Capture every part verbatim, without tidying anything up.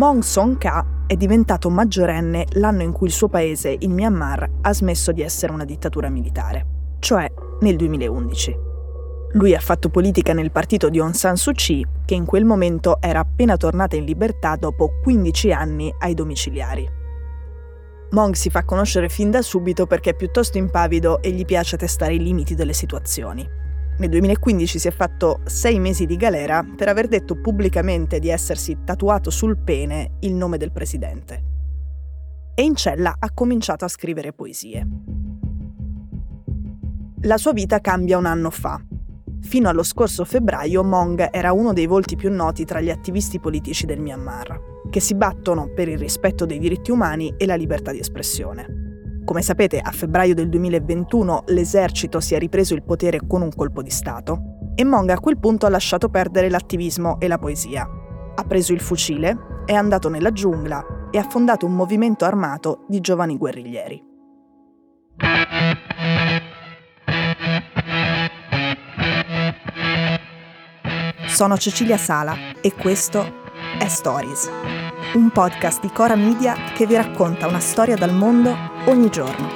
Maung Saungkha è diventato maggiorenne l'anno in cui il suo paese, il Myanmar, ha smesso di essere una dittatura militare, cioè nel duemilaundici. Lui ha fatto politica nel partito di Aung San Suu Kyi, che in quel momento era appena tornata in libertà dopo quindici anni ai domiciliari. Maung si fa conoscere fin da subito perché è piuttosto impavido e gli piace testare i limiti delle situazioni. Nel duemilaquindici si è fatto sei mesi di galera per aver detto pubblicamente di essersi tatuato sul pene il nome del presidente. E in cella ha cominciato a scrivere poesie. La sua vita cambia un anno fa. Fino allo scorso febbraio Maung era uno dei volti più noti tra gli attivisti politici del Myanmar, che si battono per il rispetto dei diritti umani e la libertà di espressione. Come sapete, a febbraio del duemilaventuno l'esercito si è ripreso il potere con un colpo di Stato e Maung a quel punto ha lasciato perdere l'attivismo e la poesia. Ha preso il fucile, è andato nella giungla e ha fondato un movimento armato di giovani guerriglieri. Sono Cecilia Sala e questo è Stories, un podcast di Cora Media che vi racconta una storia dal mondo ogni giorno.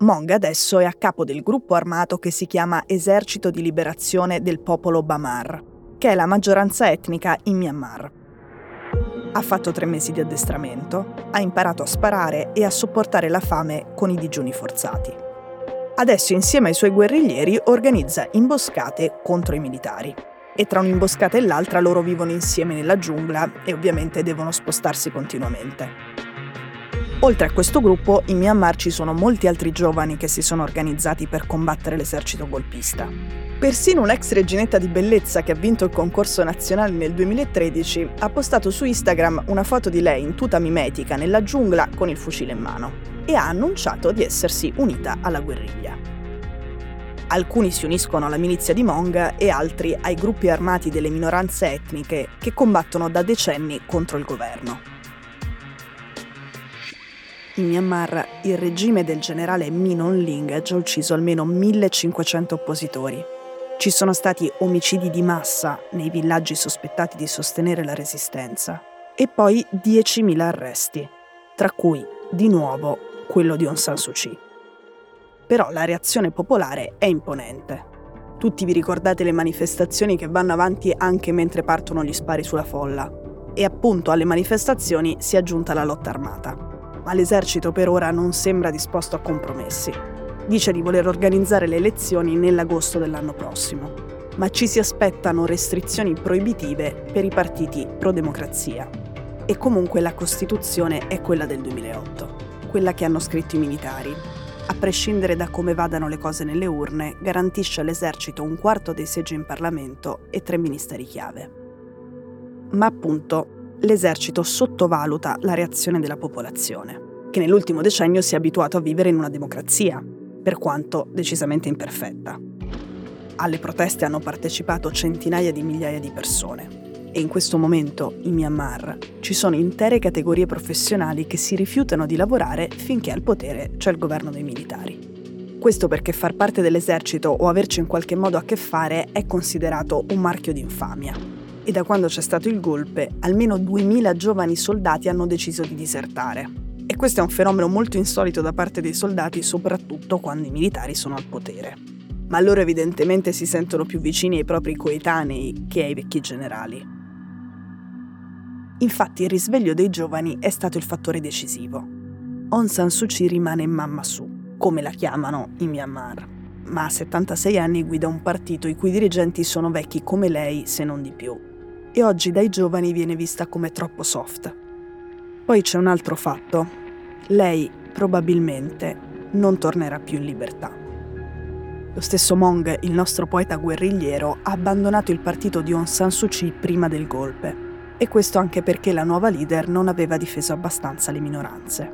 Monga adesso è a capo del gruppo armato che si chiama Esercito di Liberazione del Popolo Bamar, che è la maggioranza etnica in Myanmar. Ha fatto tre mesi di addestramento, ha imparato a sparare e a sopportare la fame con i digiuni forzati. Adesso insieme ai suoi guerriglieri organizza imboscate contro i militari. E tra un'imboscata e l'altra loro vivono insieme nella giungla e ovviamente devono spostarsi continuamente. Oltre a questo gruppo, in Myanmar ci sono molti altri giovani che si sono organizzati per combattere l'esercito golpista. Persino un'ex reginetta di bellezza che ha vinto il concorso nazionale nel duemilatredici ha postato su Instagram una foto di lei in tuta mimetica nella giungla con il fucile in mano e ha annunciato di essersi unita alla guerriglia. Alcuni si uniscono alla milizia di Maung e altri ai gruppi armati delle minoranze etniche che combattono da decenni contro il governo. In Myanmar, il regime del generale Min Aung Hlaing ha già ucciso almeno millecinquecento oppositori. Ci sono stati omicidi di massa nei villaggi sospettati di sostenere la resistenza e poi diecimila arresti, tra cui, di nuovo, quello di Aung San Suu Kyi. Però la reazione popolare è imponente. Tutti vi ricordate le manifestazioni che vanno avanti anche mentre partono gli spari sulla folla. E appunto alle manifestazioni si è aggiunta la lotta armata. Ma l'esercito per ora non sembra disposto a compromessi. Dice di voler organizzare le elezioni nell'agosto dell'anno prossimo, ma ci si aspettano restrizioni proibitive per i partiti pro-democrazia. E comunque la Costituzione è quella del duemilaotto, quella che hanno scritto i militari. A prescindere da come vadano le cose nelle urne, garantisce all'esercito un quarto dei seggi in Parlamento e tre ministeri chiave. Ma appunto, l'esercito sottovaluta la reazione della popolazione, che nell'ultimo decennio si è abituato a vivere in una democrazia, per quanto decisamente imperfetta. Alle proteste hanno partecipato centinaia di migliaia di persone e in questo momento in Myanmar ci sono intere categorie professionali che si rifiutano di lavorare finché al potere c'è il governo dei militari. Questo perché far parte dell'esercito o averci in qualche modo a che fare è considerato un marchio di infamia. E da quando c'è stato il golpe, almeno duemila giovani soldati hanno deciso di disertare. E questo è un fenomeno molto insolito da parte dei soldati, soprattutto quando i militari sono al potere. Ma loro evidentemente si sentono più vicini ai propri coetanei che ai vecchi generali. Infatti il risveglio dei giovani è stato il fattore decisivo. Aung San Suu Kyi rimane Mamma Su, come la chiamano in Myanmar, ma a settantasei anni guida un partito i cui dirigenti sono vecchi come lei, se non di più. E oggi dai giovani viene vista come troppo soft. Poi c'è un altro fatto. Lei, probabilmente, non tornerà più in libertà. Lo stesso Maung, il nostro poeta guerrigliero, ha abbandonato il partito di Aung San Suu Kyi prima del golpe. E questo anche perché la nuova leader non aveva difeso abbastanza le minoranze.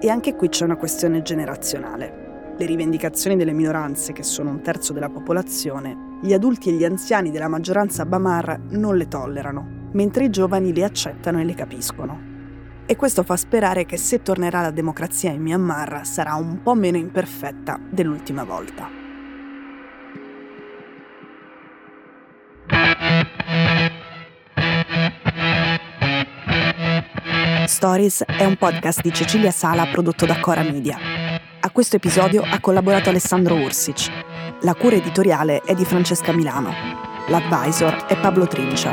E anche qui c'è una questione generazionale. Le rivendicazioni delle minoranze, che sono un terzo della popolazione, gli adulti e gli anziani della maggioranza Bamar non le tollerano, mentre i giovani le accettano e le capiscono. e questo fa sperare che se tornerà la democrazia in Myanmar sarà un po' meno imperfetta dell'ultima volta. Stories è un podcast di Cecilia Sala prodotto da Cora Media. A questo episodio ha collaborato Alessandro Ursic. La cura editoriale è di Francesca Milano. L'advisor è Pablo Trincia.